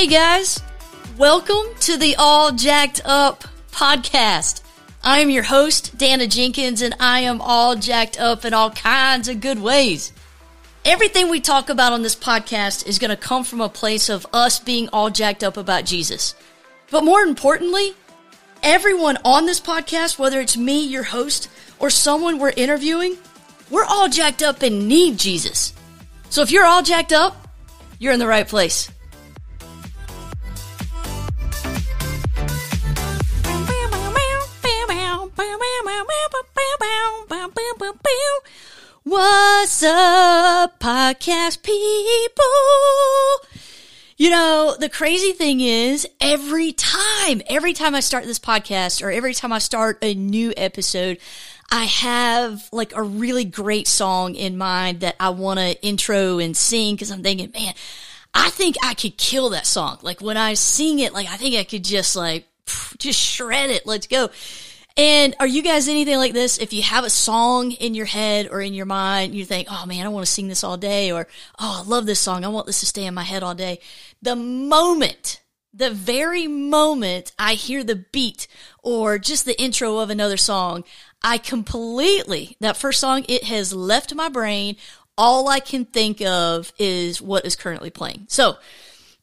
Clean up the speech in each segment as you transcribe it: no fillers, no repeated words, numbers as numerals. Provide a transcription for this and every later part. Hey guys, welcome to the All Jacked Up podcast. I am your host, Dana Jenkins, and I am all jacked up in all kinds of good ways. Everything we talk about on this podcast is going to come from a place of us being all jacked up about Jesus. But more importantly, everyone on this podcast, whether it's me, your host, or someone we're interviewing, we're all jacked up and need Jesus. So if you're all jacked up, you're in the right place. What's up, podcast people? You know, the crazy thing is, every time I start this podcast or every time I start a new episode, I have like a really great song in mind that I want to intro and sing because I'm thinking, man, I think I could kill that song. Like when I sing it, like I think I could just shred it. Let's go. And are you guys anything like this? If you have a song in your head or in your mind, you think, oh man, I want to sing this all day, or, oh, I love this song, I want this to stay in my head all day. The very moment I hear the beat or just the intro of another song, that first song, it has left my brain. All I can think of is what is currently playing. So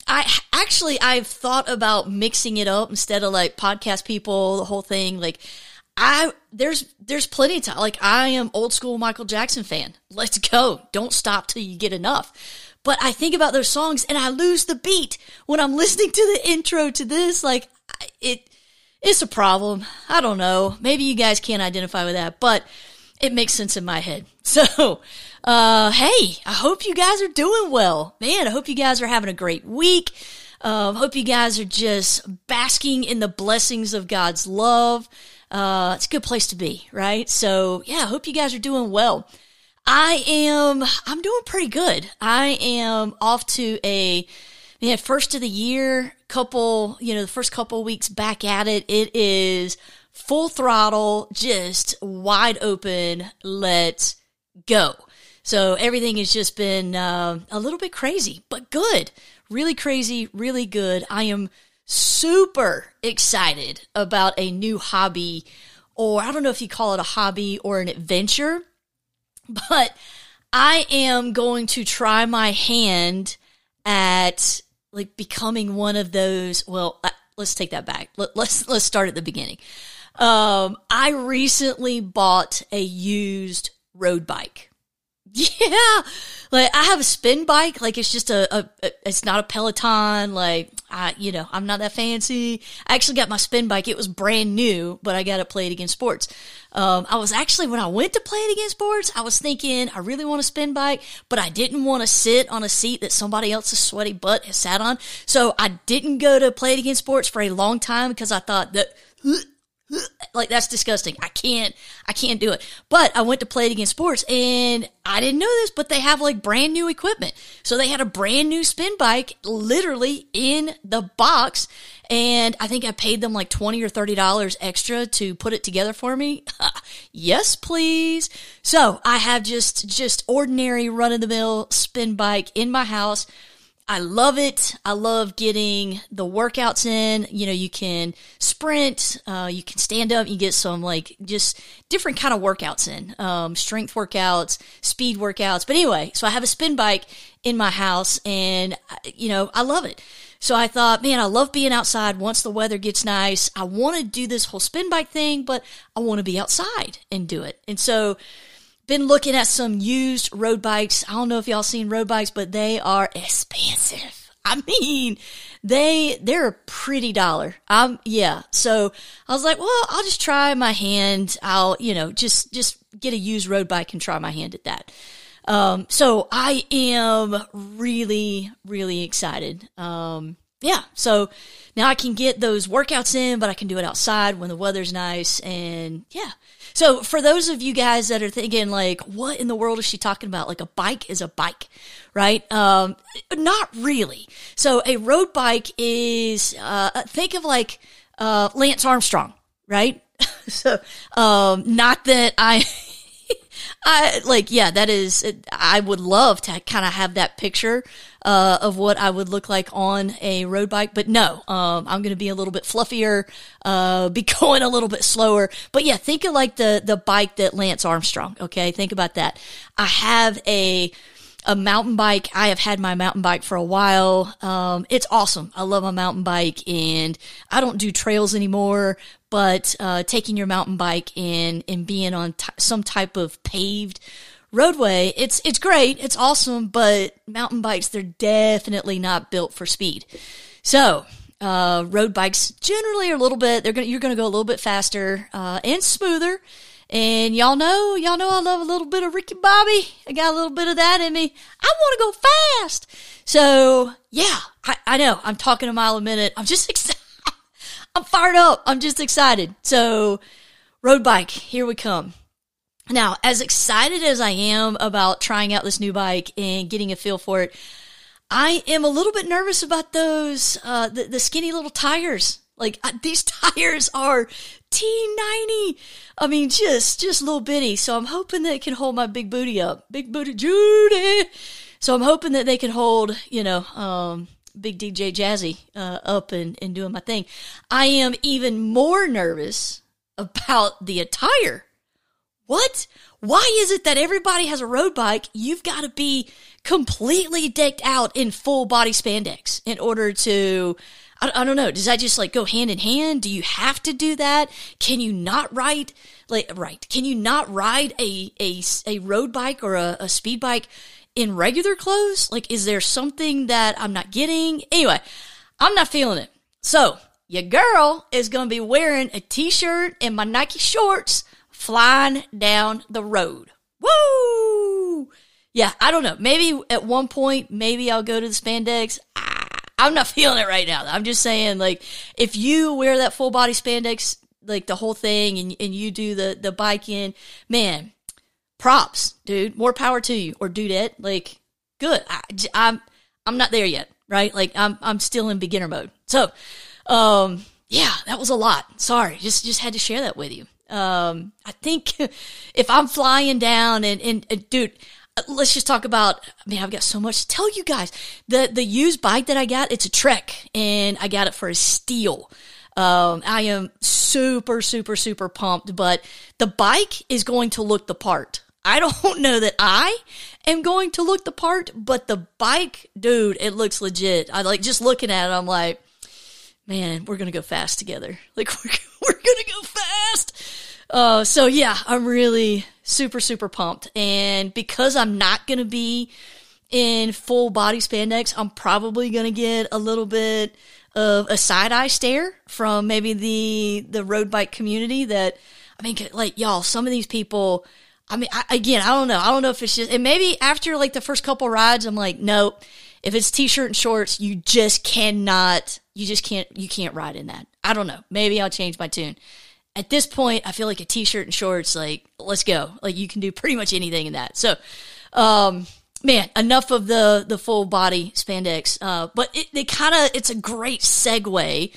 I've thought about mixing it up instead of like podcast people, the whole thing. Like there's plenty of time. Like I am old school Michael Jackson fan. Let's go. Don't stop till you get enough. But I think about those songs and I lose the beat when I'm listening to the intro to this. Like it's a problem. I don't know. Maybe you guys can't identify with that, but it makes sense in my head. So, hey, I hope you guys are doing well. Man, I hope you guys are having a great week. Hope you guys are just basking in the blessings of God's love. It's a good place to be, right? So, yeah, I hope you guys are doing well. I'm doing pretty good. I am off to first of the year couple, the first couple of weeks back at it. It is full throttle, just wide open. Let's go. So everything has just been a little bit crazy, but good. Really crazy, really good. I am super excited about a new hobby, or I don't know if you call it a hobby or an adventure, but I am going to try my hand at like becoming one of those. Well, let's take that back. Let's start at the beginning. I recently bought a used road bike. Yeah. Like I have a spin bike. Like it's just it's not a Peloton. Like I'm not that fancy. I actually got my spin bike. It was brand new, but I got to play it against sports. When I went to play it against sports, I was thinking I really want a spin bike, but I didn't want to sit on a seat that somebody else's sweaty butt has sat on. So I didn't go to play it against sports for a long time because I thought that, like, that's disgusting. I can't do it. But I went to play it against sports and I didn't know this, but they have like brand new equipment. So they had a brand new spin bike literally in the box. And I think I paid them like $20 or $30 extra to put it together for me. Yes, please. So I have just ordinary run of the mill spin bike in my house. I love it. I love getting the workouts in. You can sprint, you can stand up, you get some like just different kind of workouts in, strength workouts, speed workouts. But anyway, so I have a spin bike in my house and, I love it. So I thought, man, I love being outside once the weather gets nice. I want to do this whole spin bike thing, but I want to be outside and do it. And so been looking at some used road bikes. I don't know if y'all seen road bikes, but they are expensive. I mean, they're a pretty dollar. So I was like, well, I'll just try my hand. I'll, just get a used road bike and try my hand at that. So I am really, really excited. So now I can get those workouts in, but I can do it outside when the weather's nice. And yeah. So for those of you guys that are thinking like, what in the world is she talking about? Like a bike is a bike, right? Not really. So a road bike is, think of like, Lance Armstrong, right? So, not that I would love to kind of have that picture of what I would look like on a road bike. But no, I'm going to be a little bit fluffier, be going a little bit slower. But yeah, think of like the bike that Lance Armstrong, okay? Think about that. I have a mountain bike. I have had my mountain bike for a while. It's awesome. I love my mountain bike, and I don't do trails anymore, but taking your mountain bike and being on some type of paved roadway, it's great. It's awesome, but mountain bikes, they're definitely not built for speed. So road bikes generally are a little bit, you're going to go a little bit faster and smoother. And y'all know I love a little bit of Ricky Bobby. I got a little bit of that in me. I want to go fast. So yeah, I know I'm talking a mile a minute. I'm just excited. I'm fired up. I'm just excited. So road bike, here we come. Now, as excited as I am about trying out this new bike and getting a feel for it, I am a little bit nervous about those, the skinny little tires. Like, these tires are T90. I mean, just little bitty. So I'm hoping that it can hold my big booty up. Big booty Judy. So I'm hoping that they can hold, Big DJ Jazzy up and doing my thing. I am even more nervous about the attire. What? Why is it that everybody has a road bike? You've got to be completely decked out in full body spandex in order to... I don't know. Does that just like go hand in hand? Do you have to do that? Can you not ride Can you not ride a road bike or a speed bike in regular clothes? Like, is there something that I'm not getting? Anyway, I'm not feeling it. So your girl is going to be wearing a t-shirt and my Nike shorts flying down the road. Woo! Yeah, I don't know. Maybe at one point, maybe I'll go to the spandex. I'm not feeling it right now. I'm just saying, like, if you wear that full body spandex, like the whole thing, and you do the bike in, man, props, dude. More power to you, or dudette. Like, good. I'm not there yet, right? Like, I'm still in beginner mode. So, yeah, that was a lot. Sorry, just had to share that with you. I think if I'm flying down and dude. Let's just talk about, I've got so much to tell you guys. The used bike that I got, it's a Trek, and I got it for a steal. I am super, super, super pumped, but the bike is going to look the part. I don't know that I am going to look the part, but the bike, dude, it looks legit. I like just looking at it, I'm like, man, we're going to go fast together. Like, we're going to go fast. So yeah, I'm really super, super pumped. And because I'm not going to be in full body spandex, I'm probably going to get a little bit of a side-eye stare from maybe the road bike community that, like, y'all, some of these people, I don't know. I don't know if it's just, and maybe after like the first couple rides, I'm like, nope, if it's t-shirt and shorts, you can't ride in that. I don't know. Maybe I'll change my tune. At this point, I feel like a t-shirt and shorts, like, let's go. Like, you can do pretty much anything in that. So, man, enough of the full body spandex. But it's a great segue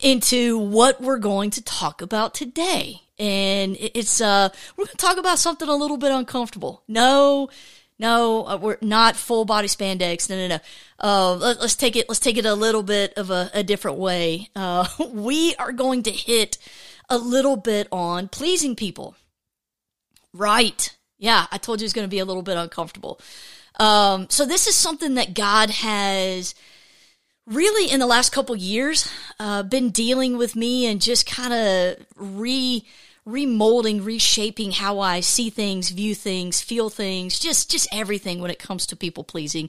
into what we're going to talk about today. And we're going to talk about something a little bit uncomfortable. No, we're not full body spandex. No. Let's take it a little bit of a different way. We are going to hit a little bit on pleasing people. Right. Yeah, I told you it's going to be a little bit uncomfortable. So this is something that God has really in the last couple years been dealing with me and just kind of remolding, reshaping how I see things, view things, feel things, just everything when it comes to people pleasing.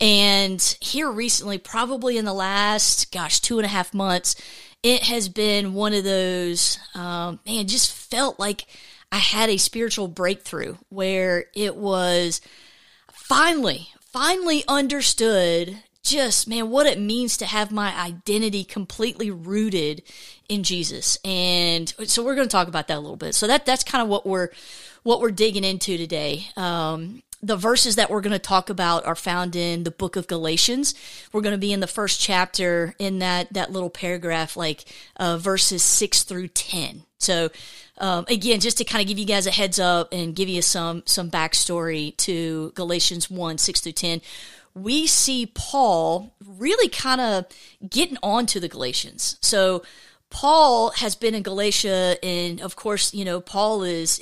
And here recently, probably in the last, 2.5 months, it has been one of those, just felt like I had a spiritual breakthrough where it was finally understood what it means to have my identity completely rooted in Jesus. And so we're going to talk about that a little bit. So that's kind of what we're digging into today. The verses that we're going to talk about are found in the book of Galatians. We're going to be in the first chapter in that little paragraph, like verses 6-10. So again, just to kind of give you guys a heads up and give you some backstory to Galatians 1:6-10, we see Paul really kind of getting on to the Galatians. So Paul has been in Galatia, and of course, you know, Paul is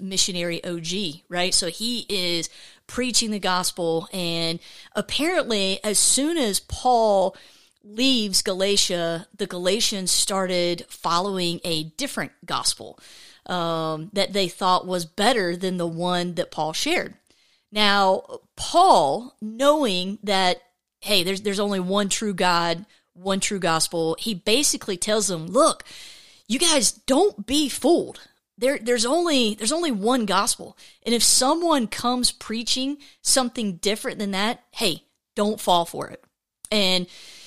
missionary OG, right? So he is preaching the gospel, and apparently as soon as Paul leaves Galatia, the Galatians started following a different gospel that they thought was better than the one that Paul shared. Now, Paul, knowing that, hey, there's only one true God, one true gospel, he basically tells them, look, you guys, don't be fooled. There's only one gospel. And if someone comes preaching something different than that, hey, don't fall for it. And,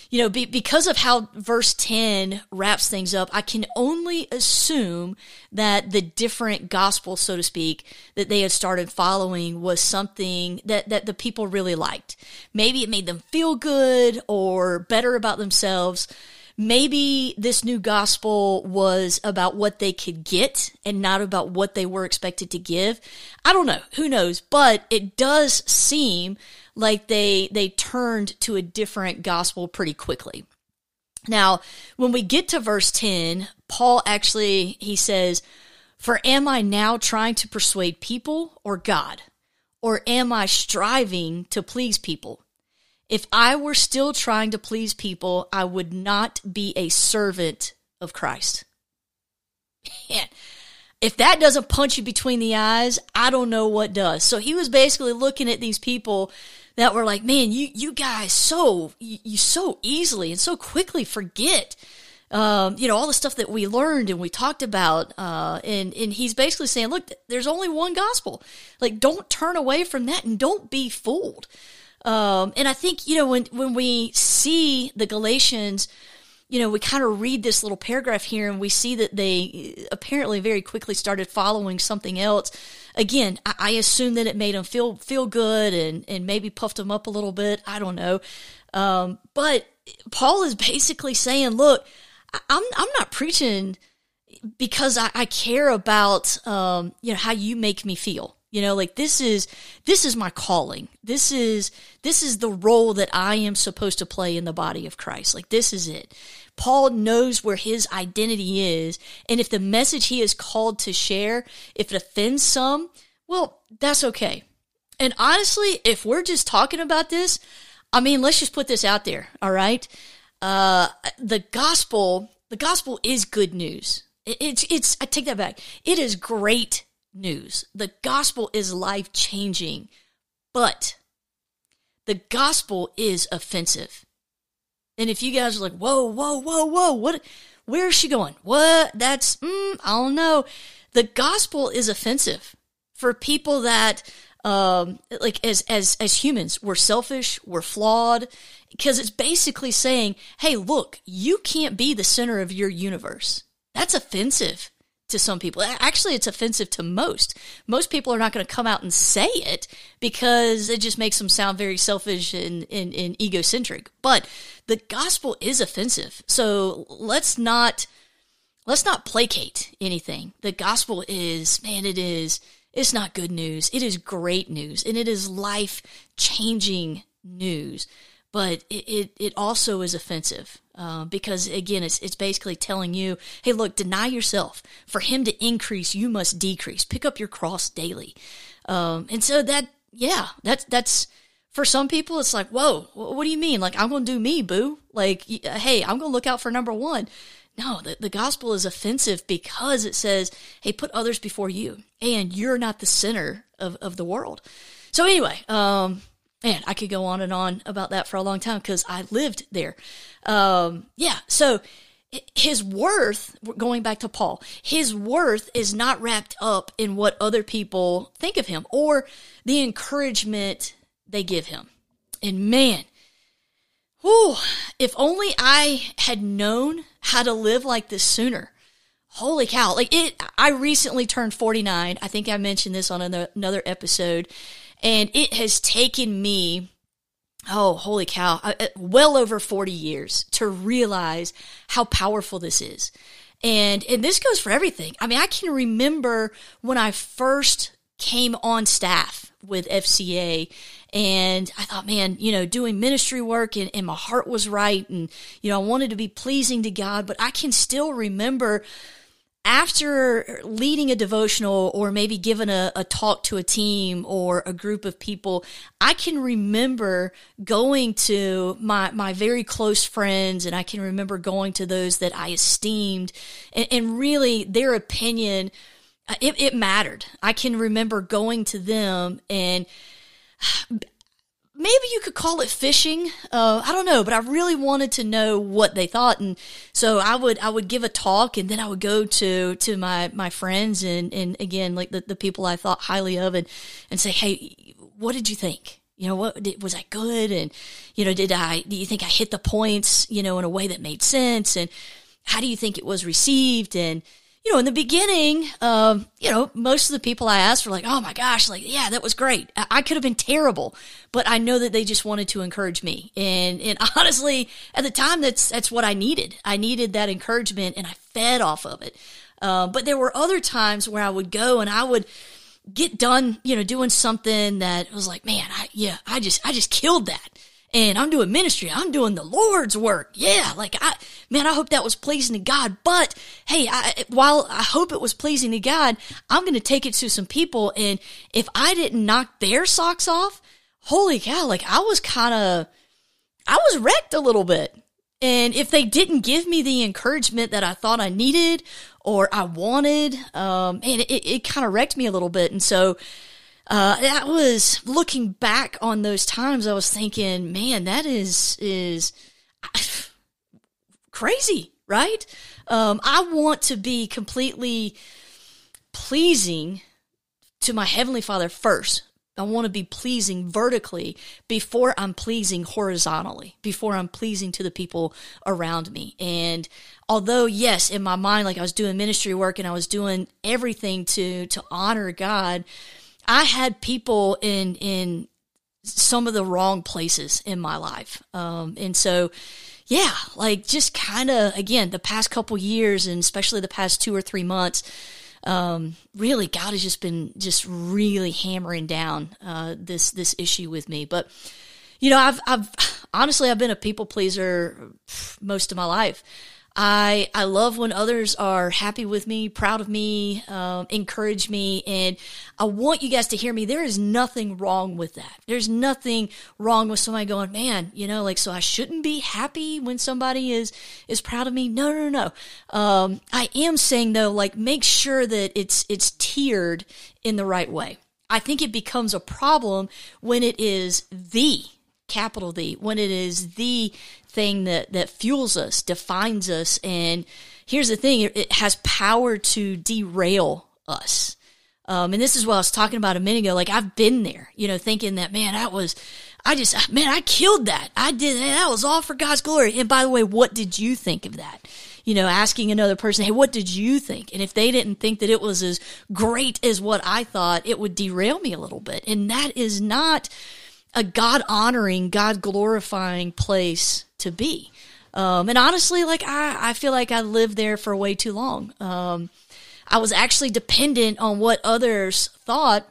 you know, because of how verse 10 wraps things up, I can only assume that the different gospel, so to speak, that they had started following was something that the people really liked. Maybe it made them feel good or better about themselves. Maybe this new gospel was about what they could get and not about what they were expected to give. I don't know. Who knows? But it does seem like they turned to a different gospel pretty quickly. Now, when we get to verse 10, Paul actually, he says, "For am I now trying to persuade people or God? Or am I striving to please people? If I were still trying to please people, I would not be a servant of Christ." Man. If that doesn't punch you between the eyes, I don't know what does. So he was basically looking at these people that were like, man, you guys you so easily and so quickly forget, you know, all the stuff that we learned and we talked about. And he's basically saying, look, there's only one gospel. Like, don't turn away from that and don't be fooled. And I think, you know, when we see the Galatians, you know, we kind of read this little paragraph here and we see that they apparently very quickly started following something else. Again, I assume that it made them feel good and maybe puffed them up a little bit. I don't know. But Paul is basically saying, look, I'm not preaching because I care about, you know, how you make me feel. You know, like this is my calling. This is the role that I am supposed to play in the body of Christ. Like, this is it. Paul knows where his identity is. And if the message he is called to share, if it offends some, well, that's okay. And honestly, if we're just talking about this, I mean, let's just put this out there. All right. The gospel is good news. I take that back. It is great news. The gospel is life-changing, but the gospel is offensive. And if you guys are like, whoa, what? Where is she going? What? That's, I don't know. The gospel is offensive for people that, like as humans, we're selfish, we're flawed, because it's basically saying, hey, look, you can't be the center of your universe. That's offensive to some people. Actually, it's offensive to most. Most people are not going to come out and say it because it just makes them sound very selfish and egocentric. But the gospel is offensive. So let's not placate anything. The gospel is, man, it's not good news. It is great news, and it is life-changing news. But it also is offensive because, again, it's basically telling you, hey, look, deny yourself. For him to increase, you must decrease. Pick up your cross daily. And so that's for some people, it's like, whoa, what do you mean? Like, I'm going to do me, boo. Like, hey, I'm going to look out for number one. No, the gospel is offensive because it says, hey, put others before you, and you're not the center of the world. So anyway, man, I could go on and on about that for a long time because I lived there. So his worth, going back to Paul, his worth is not wrapped up in what other people think of him or the encouragement they give him. And man, if only I had known how to live like this sooner. Holy cow. I recently turned 49. I think I mentioned this on another episode. And it has taken me, well over 40 years to realize how powerful this is. And this goes for everything. I mean, I can remember when I first came on staff with FCA, and I thought, man, you know, doing ministry work, and my heart was right, and, you know, I wanted to be pleasing to God, but I can still remember after leading a devotional or maybe giving a talk to a team or a group of people, I can remember going to my very close friends, and I can remember going to those that I esteemed, and really their opinion, it mattered. I can remember going to them, and maybe you could call it fishing. I don't know, but I really wanted to know what they thought. And so I would give a talk, and then I would go to my friends and again, like the people I thought highly of, and say, hey, what did you think? You know, was I good? And, you know, do you think I hit the points, you know, in a way that made sense? And how do you think it was received? And, you know, in the beginning, you know, most of the people I asked were like, oh my gosh, like, yeah, that was great. I could have been terrible, but I know that they just wanted to encourage me. And honestly, at the time, that's what I needed. I needed that encouragement, and I fed off of it. But there were other times where I would go, and I would get done, you know, doing something that was like, man, I just killed that. And I'm doing ministry. I'm doing the Lord's work. Yeah, like I hope that was pleasing to God. But hey, while I hope it was pleasing to God, I'm going to take it to some people. And if I didn't knock their socks off, holy cow! Like I was wrecked a little bit. And if they didn't give me the encouragement that I thought I needed or I wanted, and it kind of wrecked me a little bit. And so, that was, looking back on those times, I was thinking, man, that is crazy, right? I want to be completely pleasing to my Heavenly Father first. I want to be pleasing vertically before I'm pleasing horizontally, before I'm pleasing to the people around me. And although, yes, in my mind, like I was doing ministry work and I was doing everything to honor God, I had people in some of the wrong places in my life. And so, yeah, like just kind of, again, the past couple years, and especially the past 2 or 3 months, really God has just been really hammering down this issue with me. But, you know, I've been a people pleaser most of my life. I love when others are happy with me, proud of me, encourage me, and I want you guys to hear me. There is nothing wrong with that. There's nothing wrong with somebody going, man, you know, like, so I shouldn't be happy when somebody is proud of me. No. I am saying though, like, make sure that it's tiered in the right way. I think it becomes a problem when it is the capital D, when it is the thing that fuels us, defines us. And here's the thing, it has power to derail us. And this is what I was talking about a minute ago. Like, I've been there, you know, thinking that, man, I killed that. I did that. That was all for God's glory. And by the way, what did you think of that? You know, asking another person, hey, what did you think? And if they didn't think that it was as great as what I thought, it would derail me a little bit. And that is not a God-honoring, God-glorifying place to be. And honestly, like, I feel like I lived there for way too long. I was actually dependent on what others thought,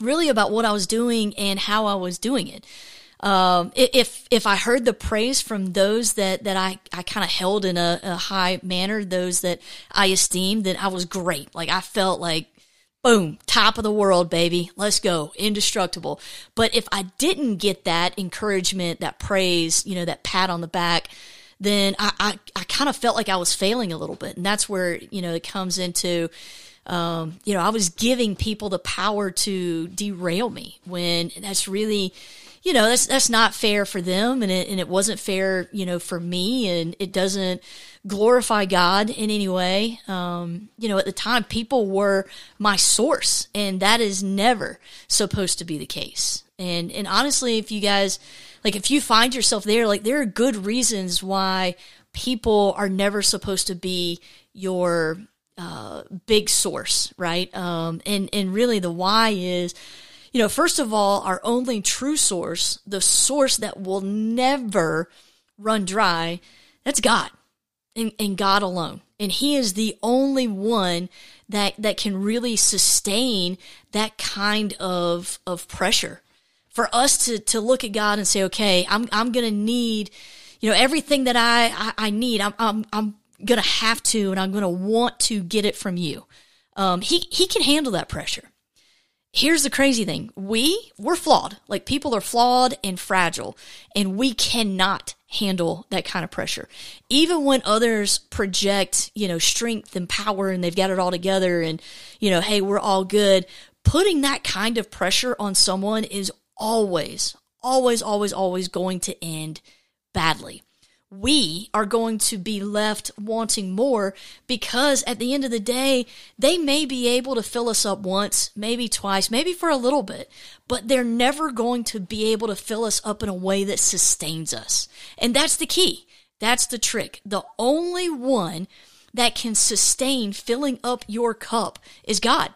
really, about what I was doing and how I was doing it. If I heard the praise from those that I kind of held in a high manner, those that I esteemed, then I was great. Like, I felt like, boom, top of the world, baby. Let's go. Indestructible. But if I didn't get that encouragement, that praise, you know, that pat on the back, then I kind of felt like I was failing a little bit. And that's where, you know, it comes into, you know, I was giving people the power to derail me, when that's really, you know, that's not fair for them, and it wasn't fair, you know, for me, and it doesn't glorify God in any way. You know, at the time, people were my source, and that is never supposed to be the case. And honestly, if you guys, like, if you find yourself there, like, there are good reasons why people are never supposed to be your big source, right? And really the why is, you know, first of all, our only true source, the source that will never run dry, that's God, and God alone. And he is the only one that can really sustain that kind of pressure. For us to look at God and say, okay, I'm going to need, everything that I need, I'm going to have to, and I'm going to want to get it from you. He can handle that pressure. Here's the crazy thing. We're flawed. Like, people are flawed and fragile, and we cannot handle that kind of pressure. Even when others project, strength and power, and they've got it all together, and, hey, we're all good. Putting that kind of pressure on someone is always going to end badly. We are going to be left wanting more, because at the end of the day, they may be able to fill us up once, maybe twice, maybe for a little bit, but they're never going to be able to fill us up in a way that sustains us. And that's the key. That's the trick. The only one that can sustain filling up your cup is God.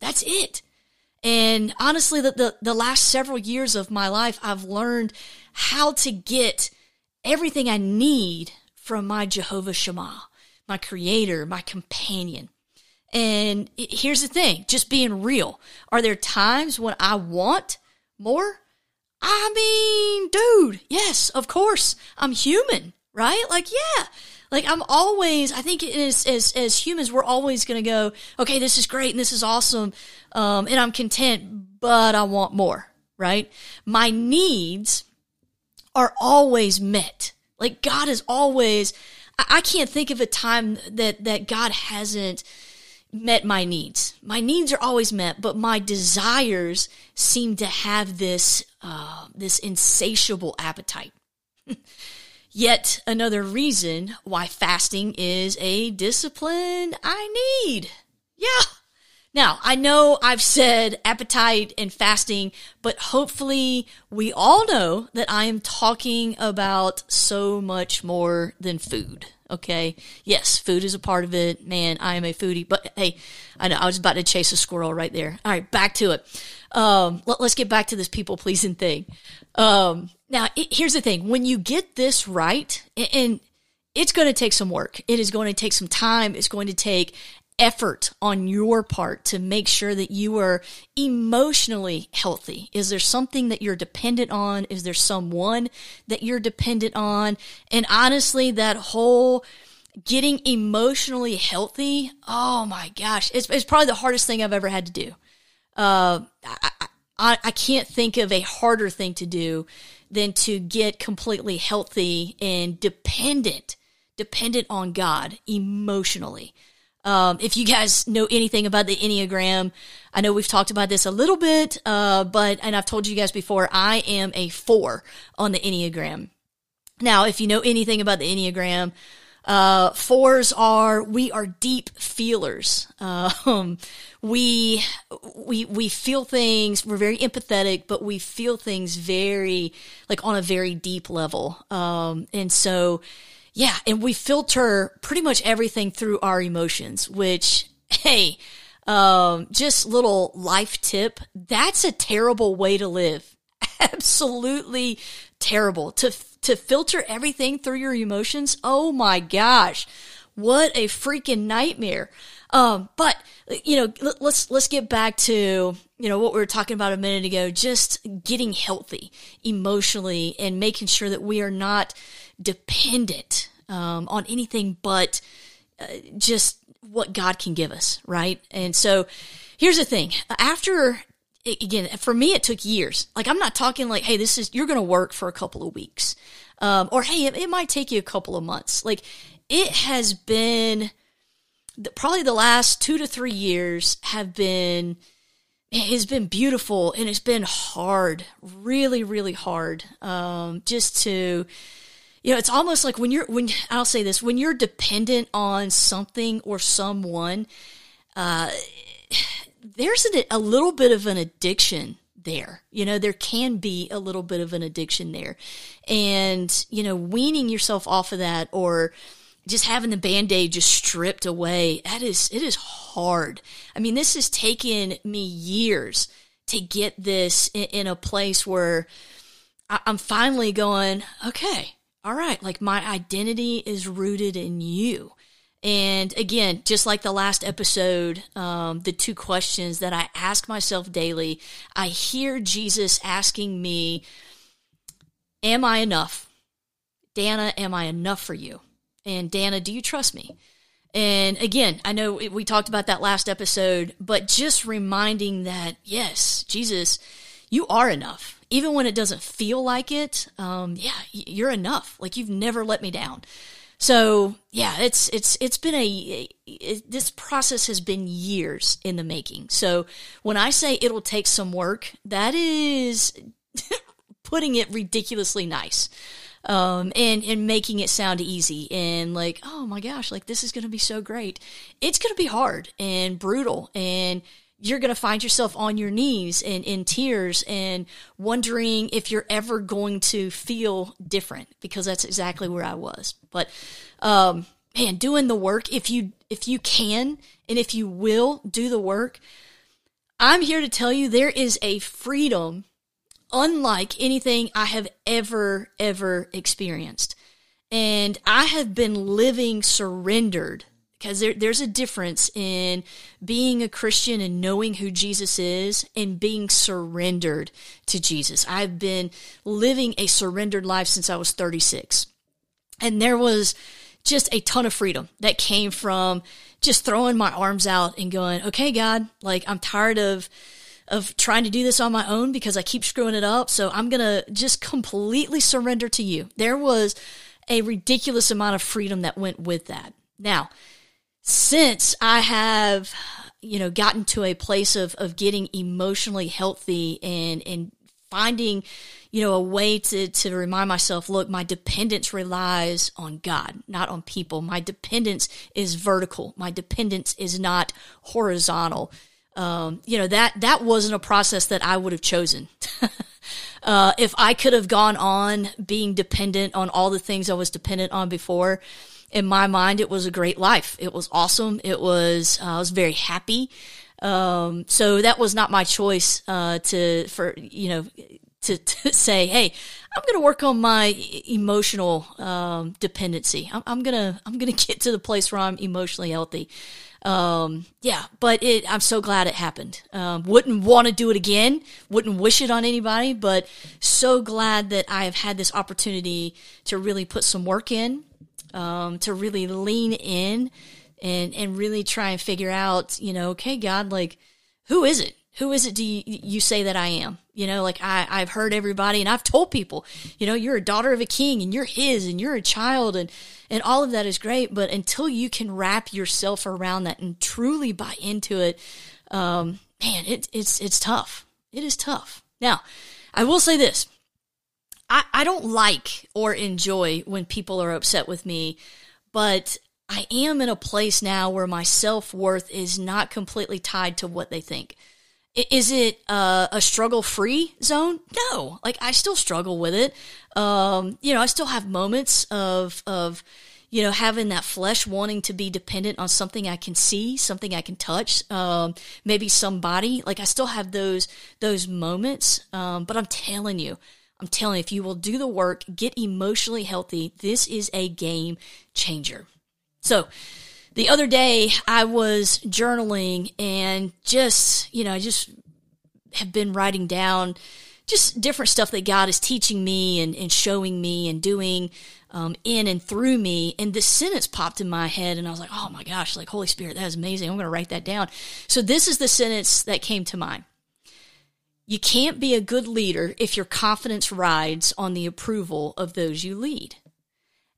That's it. And honestly, the last several years of my life, I've learned how to get everything I need from my Jehovah Shammah, my creator, my companion. And here's the thing, just being real. Are there times when I want more? I mean, dude, yes, of course. I'm human, right? Like, yeah. Like, I'm always, I think as humans, we're always going to go, okay, this is great and this is awesome, and I'm content, but I want more, right? My needs are always met. Like, God is always, I can't think of a time that God hasn't met my needs. My needs are always met, but my desires seem to have this insatiable appetite. Yet another reason why fasting is a discipline I need. Yeah. Now, I know I've said appetite and fasting, but hopefully we all know that I am talking about so much more than food. Okay. Yes, food is a part of it. Man, I am a foodie, but hey, I know I was about to chase a squirrel right there. All right, back to it. Let's get back to this people-pleasing thing. Here's the thing. When you get this right, and it's going to take some work. It is going to take some time. It's going to take effort on your part to make sure that you are emotionally healthy. Is there something that you're dependent on? Is there someone that you're dependent on? And honestly, that whole getting emotionally healthy, oh my gosh, it's probably the hardest thing I've ever had to do. I can't think of a harder thing to do than to get completely healthy and dependent on God emotionally. If you guys know anything about the Enneagram, I know we've talked about this a little bit, but I've told you guys before, I am a 4 on the Enneagram. Now, if you know anything about the Enneagram, 4s we are deep feelers. We feel things, we're very empathetic, but we feel things on a very deep level. Yeah, and we filter pretty much everything through our emotions, which, hey, just little life tip, that's a terrible way to live. Absolutely terrible. To filter everything through your emotions, oh my gosh, what a freaking nightmare. Let's get back to, what we were talking about a minute ago, just getting healthy emotionally and making sure that we are not dependent on anything but just what God can give us, right? And so here's the thing. Again, for me, it took years. Like, I'm not talking like, hey, you're going to work for a couple of weeks. Or, hey, it might take you a couple of months. Like, it has been probably the last 2 to 3 years has been beautiful, and it's been hard, really, really hard. It's almost like when you're dependent on something or someone, there's a little bit of an addiction there. There can be a little bit of an addiction there, and, weaning yourself off of that, or just having the Band-Aid just stripped away, it is hard. I mean, this has taken me years to get this in a place where I'm finally going, okay, all right, like, my identity is rooted in you. And again, just like the last episode, the two questions that I ask myself daily, I hear Jesus asking me, am I enough? Dana, am I enough for you? And Dana, do you trust me? And again, I know we talked about that last episode, but just reminding that, yes, Jesus, you are enough. Even when it doesn't feel like it, you're enough. Like, you've never let me down. So yeah, it's been this process has been years in the making. So when I say it'll take some work, that is putting it ridiculously nice, and making it sound easy and like, oh my gosh, like this is going to be so great. It's going to be hard and brutal, and you're going to find yourself on your knees and in tears and wondering if you're ever going to feel different, because that's exactly where I was. But, man, doing the work, if you can, and if you will do the work, I'm here to tell you there is a freedom unlike anything I have ever, ever experienced. And I have been living surrendered, because there's a difference in being a Christian and knowing who Jesus is and being surrendered to Jesus. I've been living a surrendered life since I was 36. And there was just a ton of freedom that came from just throwing my arms out and going, okay, God, like I'm tired of trying to do this on my own because I keep screwing it up. So I'm going to just completely surrender to you. There was a ridiculous amount of freedom that went with that. Now, since I have, gotten to a place of getting emotionally healthy and finding, a way to remind myself, look, my dependence relies on God, not on people. My dependence is vertical. My dependence is not horizontal. That wasn't a process that I would have chosen. If I could have gone on being dependent on all the things I was dependent on before, in my mind, it was a great life. It was awesome. It was, I was very happy. So that was not my choice, to say, hey, I'm going to work on my emotional, dependency. I'm going to get to the place where I'm emotionally healthy. I'm so glad it happened. Wouldn't want to do it again. Wouldn't wish it on anybody, but so glad that I have had this opportunity to really put some work in. To really lean in and really try and figure out, okay, God, like, who is it? Who is it do you say that I am? I've heard everybody, and I've told people, you're a daughter of a king, and you're his, and you're a child, and all of that is great. But until you can wrap yourself around that and truly buy into it, man, it's tough. It is tough. Now, I will say this. I don't like or enjoy when people are upset with me, but I am in a place now where my self-worth is not completely tied to what they think. Is it a struggle-free zone? No. Like, I still struggle with it. I still have moments of having that flesh wanting to be dependent on something I can see, something I can touch, maybe somebody. Like, I still have those moments, but I'm telling you, if you will do the work, get emotionally healthy, this is a game changer. So the other day I was journaling and just have been writing down just different stuff that God is teaching me and showing me and doing in and through me. And this sentence popped in my head and I was like, oh my gosh, like Holy Spirit, that is amazing. I'm going to write that down. So this is the sentence that came to mind. You can't be a good leader if your confidence rides on the approval of those you lead.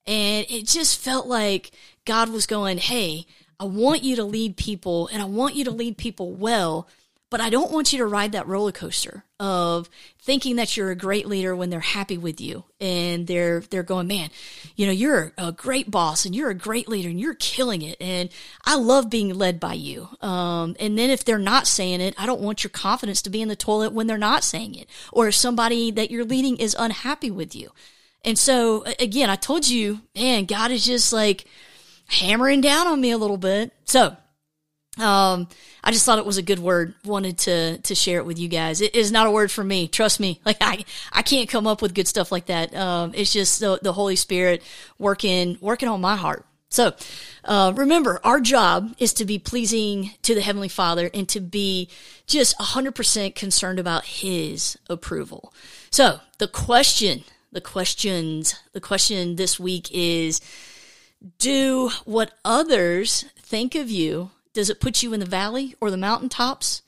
And it just felt like God was going, hey, I want you to lead people, and I want you to lead people well, but I don't want you to ride that roller coaster of thinking that you're a great leader when they're happy with you and they're going, man, you're a great boss and you're a great leader and you're killing it. And I love being led by you. And then if they're not saying it, I don't want your confidence to be in the toilet when they're not saying it, or if somebody that you're leading is unhappy with you. And so again, I told you, man, God is just like hammering down on me a little bit. So I just thought it was a good word. Wanted to share it with you guys. It is not a word for me. Trust me. Like I can't come up with good stuff like that. It's just the Holy Spirit working on my heart. So remember, our job is to be pleasing to the Heavenly Father and to be just 100% concerned about His approval. So the question this week is, do what others think of you, does it put you in the valley or the mountaintops?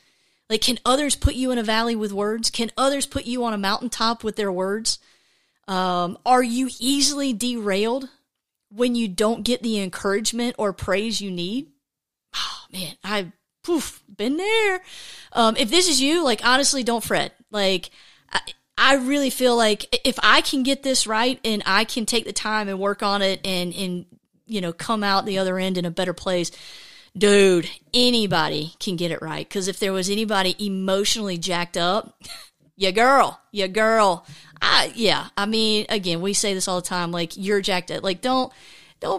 Like, can others put you in a valley with words? Can others put you on a mountaintop with their words? Are you easily derailed when you don't get the encouragement or praise you need? Oh, man, I've been there. If this is you, like, honestly, don't fret. Like, I really feel like if I can get this right and I can take the time and work on it and you know, come out the other end in a better place, dude, anybody can get it right. Because if there was anybody emotionally jacked up, your girl. I mean, again, we say this all the time. Like, you're jacked up. Like, don't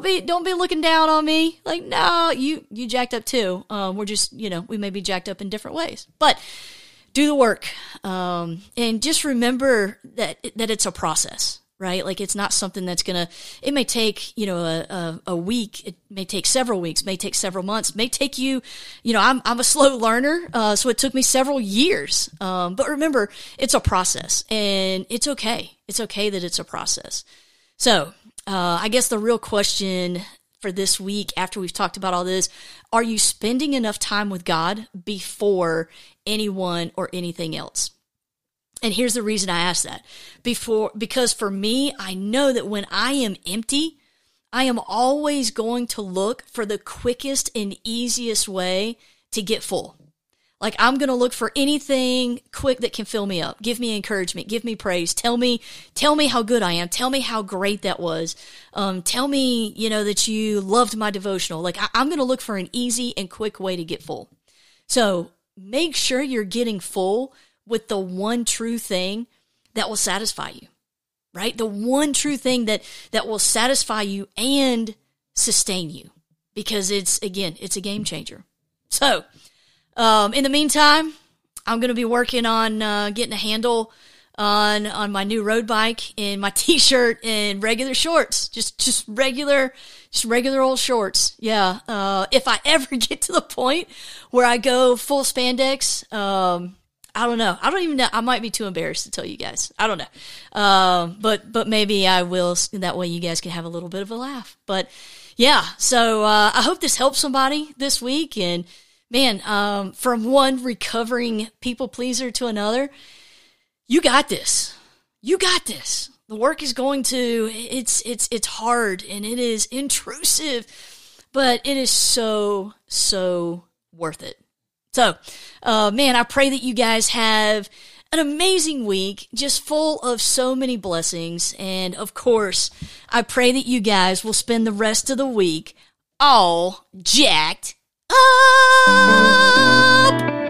be looking down on me. Like, no, you jacked up too. We're just, you know, we may be jacked up in different ways, but do the work. And just remember that it's a process, right? Like, it's not something that's it may take, you know, a week, it may take several weeks, may take several months, may take you know, I'm a slow learner. So it took me several years. But remember, it's a process, and it's okay. It's okay that it's a process. So, I guess the real question for this week, after we've talked about all this, are you spending enough time with God before anyone or anything else? And here's the reason I ask that. Because for me, I know that when I am empty, I am always going to look for the quickest and easiest way to get full. Like, I'm going to look for anything quick that can fill me up. Give me encouragement. Give me praise. Tell me how good I am. Tell me how great that was. Tell me, you know, that you loved my devotional. Like, I'm going to look for an easy and quick way to get full. So make sure you're getting full with the one true thing that will satisfy you, right? The one true thing that will satisfy you and sustain you, because it's a game changer. So in the meantime, I'm going to be working on getting a handle on my new road bike and my t-shirt and regular shorts, just regular old shorts. Yeah. If I ever get to the point where I go full spandex, I don't know. I don't even know. I might be too embarrassed to tell you guys. I don't know. But maybe I will. That way you guys can have a little bit of a laugh. But yeah, so I hope this helps somebody this week. And man, from one recovering people pleaser to another, you got this. You got this. The work is going to, it's hard and it is intrusive, but it is so, so worth it. So, man, I pray that you guys have an amazing week, just full of so many blessings. And, of course, I pray that you guys will spend the rest of the week all jacked up.